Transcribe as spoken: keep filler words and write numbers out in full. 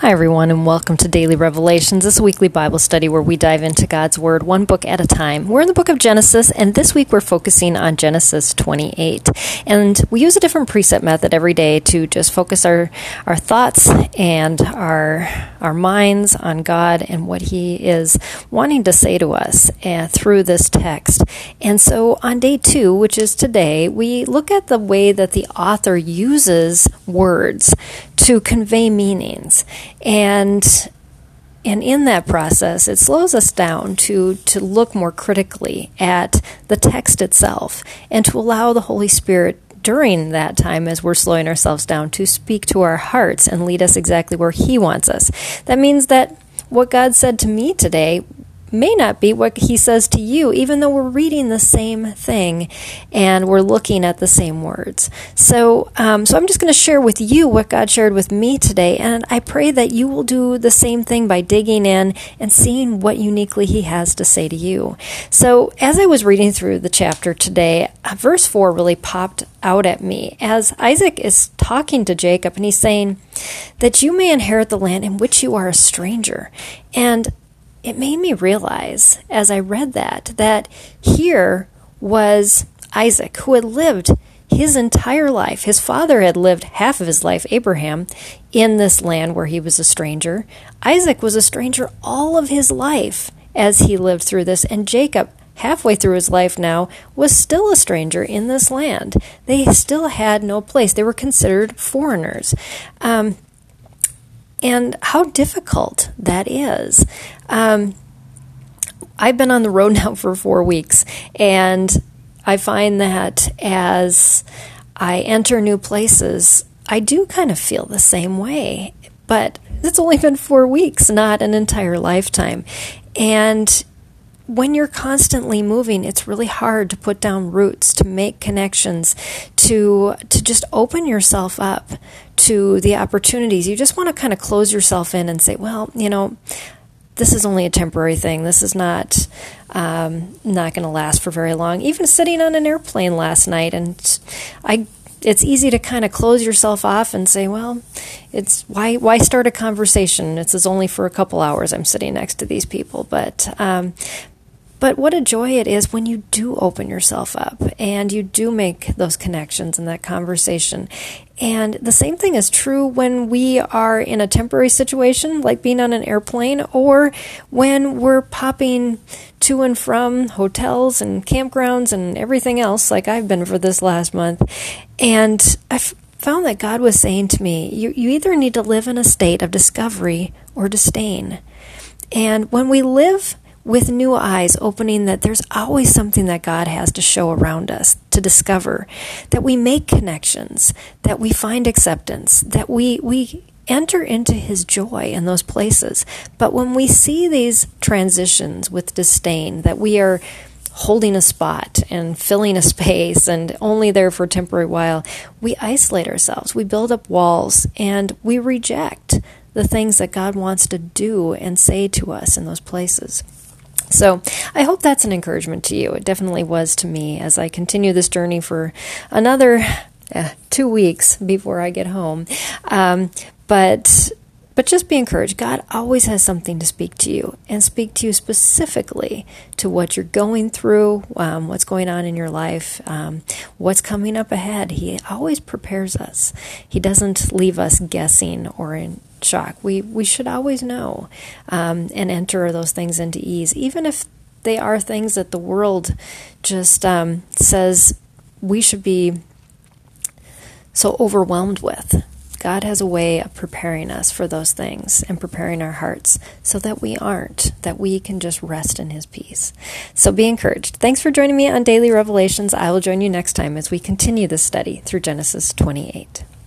Hi everyone, and welcome to Daily Revelations, this weekly Bible study where we dive into God's Word one book at a time. We're in the book of Genesis, and this week we're focusing on Genesis twenty-eight. And we use a different precept method every day to just focus our, our thoughts and our, our minds on God and what He is wanting to say to us uh, through this text. And so on day two, which is today, we look at the way that the author uses words to convey meanings. And and in that process, it slows us down to, to look more critically at the text itself and to allow the Holy Spirit during that time, as we're slowing ourselves down, to speak to our hearts and lead us exactly where He wants us. That means that what God said to me today may not be what He says to you, even though we're reading the same thing and we're looking at the same words. So um, so I'm just going to share with you what God shared with me today, and I pray that you will do the same thing by digging in and seeing what uniquely He has to say to you. So as I was reading through the chapter today, verse four really popped out at me as Isaac is talking to Jacob, and he's saying that you may inherit the land in which you are a stranger. And it made me realize, as I read that, that here was Isaac, who had lived his entire life. His father had lived half of his life, Abraham, in this land where he was a stranger. Isaac was a stranger all of his life as he lived through this, and Jacob, halfway through his life now, was still a stranger in this land. They still had no place. They were considered foreigners. Um, And how difficult that is. Um, I've been on the road now for four weeks, and I find that as I enter new places, I do kind of feel the same way. But it's only been four weeks, not an entire lifetime. And when you're constantly moving, it's really hard to put down roots, to make connections, to to just open yourself up to the opportunities. You just want to kind of close yourself in and say, well, you know, this is only a temporary thing. This is not um, not going to last for very long. Even sitting on an airplane last night, and I, it's easy to kind of close yourself off and say, well, it's why why start a conversation? This is only for a couple hours. I'm sitting next to these people, but. Um, But what a joy it is when you do open yourself up and you do make those connections and that conversation. And the same thing is true when we are in a temporary situation, like being on an airplane, or when we're popping to and from hotels and campgrounds and everything else, like I've been for this last month. And I found that God was saying to me, you, you either need to live in a state of discovery or disdain. And when we live with new eyes opening, that there's always something that God has to show around us, to discover, that we make connections, that we find acceptance, that we we enter into His joy in those places. But when we see these transitions with disdain, that we are holding a spot and filling a space and only there for a temporary while, we isolate ourselves, we build up walls, and we reject the things that God wants to do and say to us in those places. So I hope that's an encouragement to you. It definitely was to me as I continue this journey for another uh, two weeks before I get home. Um, but but just be encouraged. God always has something to speak to you, and speak to you specifically to what you're going through, um, what's going on in your life, um, what's coming up ahead. He always prepares us. He doesn't leave us guessing or in shock. We we should always know um, and enter those things into ease, even if they are things that the world just um, says we should be so overwhelmed with. God has a way of preparing us for those things and preparing our hearts so that we aren't, that we can just rest in His peace. So be encouraged. Thanks for joining me on Daily Revelations. I will join you next time as we continue this study through Genesis twenty-eight.